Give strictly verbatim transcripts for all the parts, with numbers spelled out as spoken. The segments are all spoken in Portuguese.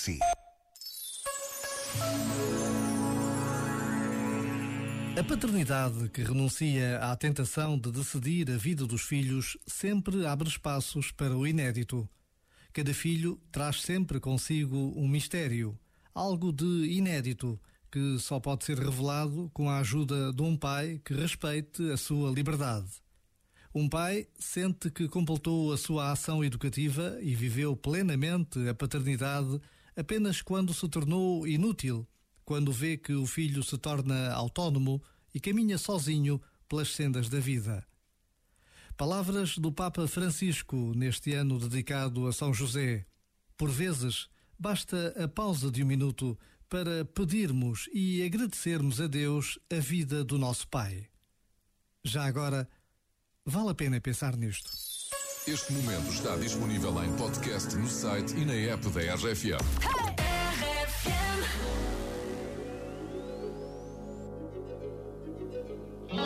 si. A paternidade que renuncia à tentação de decidir a vida dos filhos sempre abre espaços para o inédito. Cada filho traz sempre consigo um mistério, algo de inédito, que só pode ser revelado com a ajuda de um pai que respeite a sua liberdade. Um pai sente que completou a sua ação educativa e viveu plenamente a paternidade apenas quando se tornou inútil, quando vê que o filho se torna autónomo e caminha sozinho pelas sendas da vida. Palavras do Papa Francisco neste ano dedicado a São José. Por vezes, basta a pausa de um minuto para pedirmos e agradecermos a Deus a vida do nosso Pai. Já agora, vale a pena pensar nisto. Este momento está disponível em podcast no site e na app da R F M. Hey! R F M.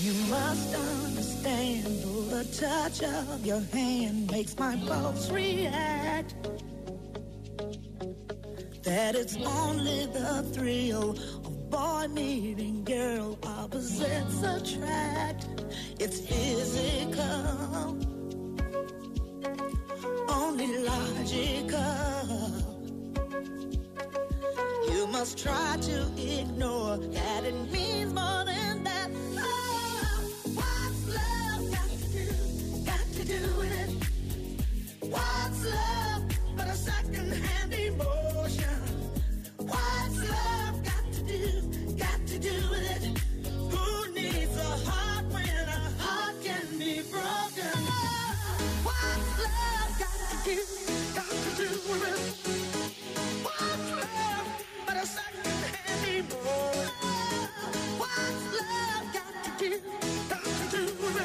You must understand, the touch of your hand makes my pulse react. That it's only the thrill of boy meeting girl, opposites attract. It's physical, only logical. You must try to ignore that it means more than that. What's love but a second-hand emotion? What's love got to do, got to do with it? Who needs a heart when a heart can be broken? What's love got to do, got to do with it? What's love but a second-hand emotion? What's love got to do, got to do with it?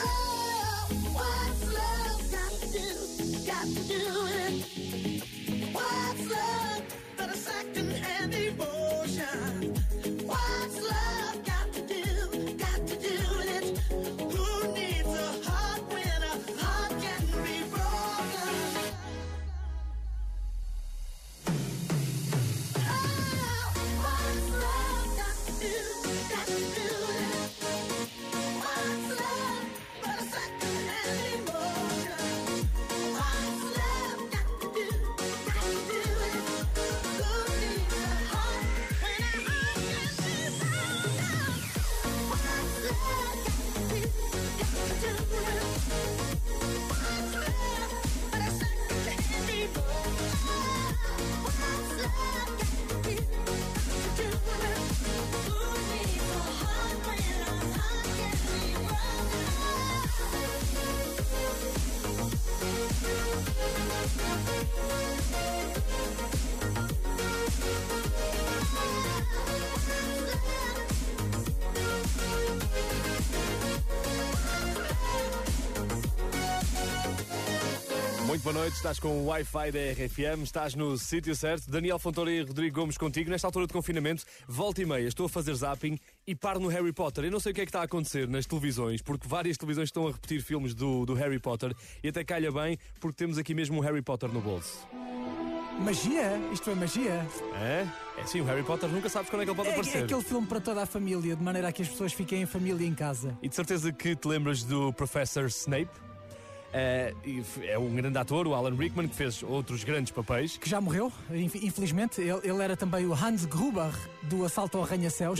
Oh, what's love got to do? Got to do it. What's love but a second-hand emotion? What's love got to do? Got to do it. Who needs a heart when a heart can be broken? Oh, what's love got to do? Got to do it. What's love but a second-hand emotion? Muito boa noite, estás com o Wi-Fi da R F M, estás no sítio certo. Daniel Fontoura e Rodrigo Gomes contigo. Nesta altura de confinamento, volta e meia, estou a fazer zapping e paro no Harry Potter. Eu não sei o que é que está a acontecer nas televisões, porque várias televisões estão a repetir filmes do, do Harry Potter e até calha bem, porque temos aqui mesmo um Harry Potter no bolso. Magia? Isto é magia? É? É sim, o Harry Potter nunca sabes quando é que ele pode é, aparecer. É aquele filme para toda a família, de maneira a que as pessoas fiquem em família em casa. E de certeza que te lembras do Professor Snape? É, é um grande ator, o Alan Rickman, que fez outros grandes papéis. Que já morreu, infelizmente. Ele, ele era também o Hans Gruber do Assalto ao Arranha-Céus.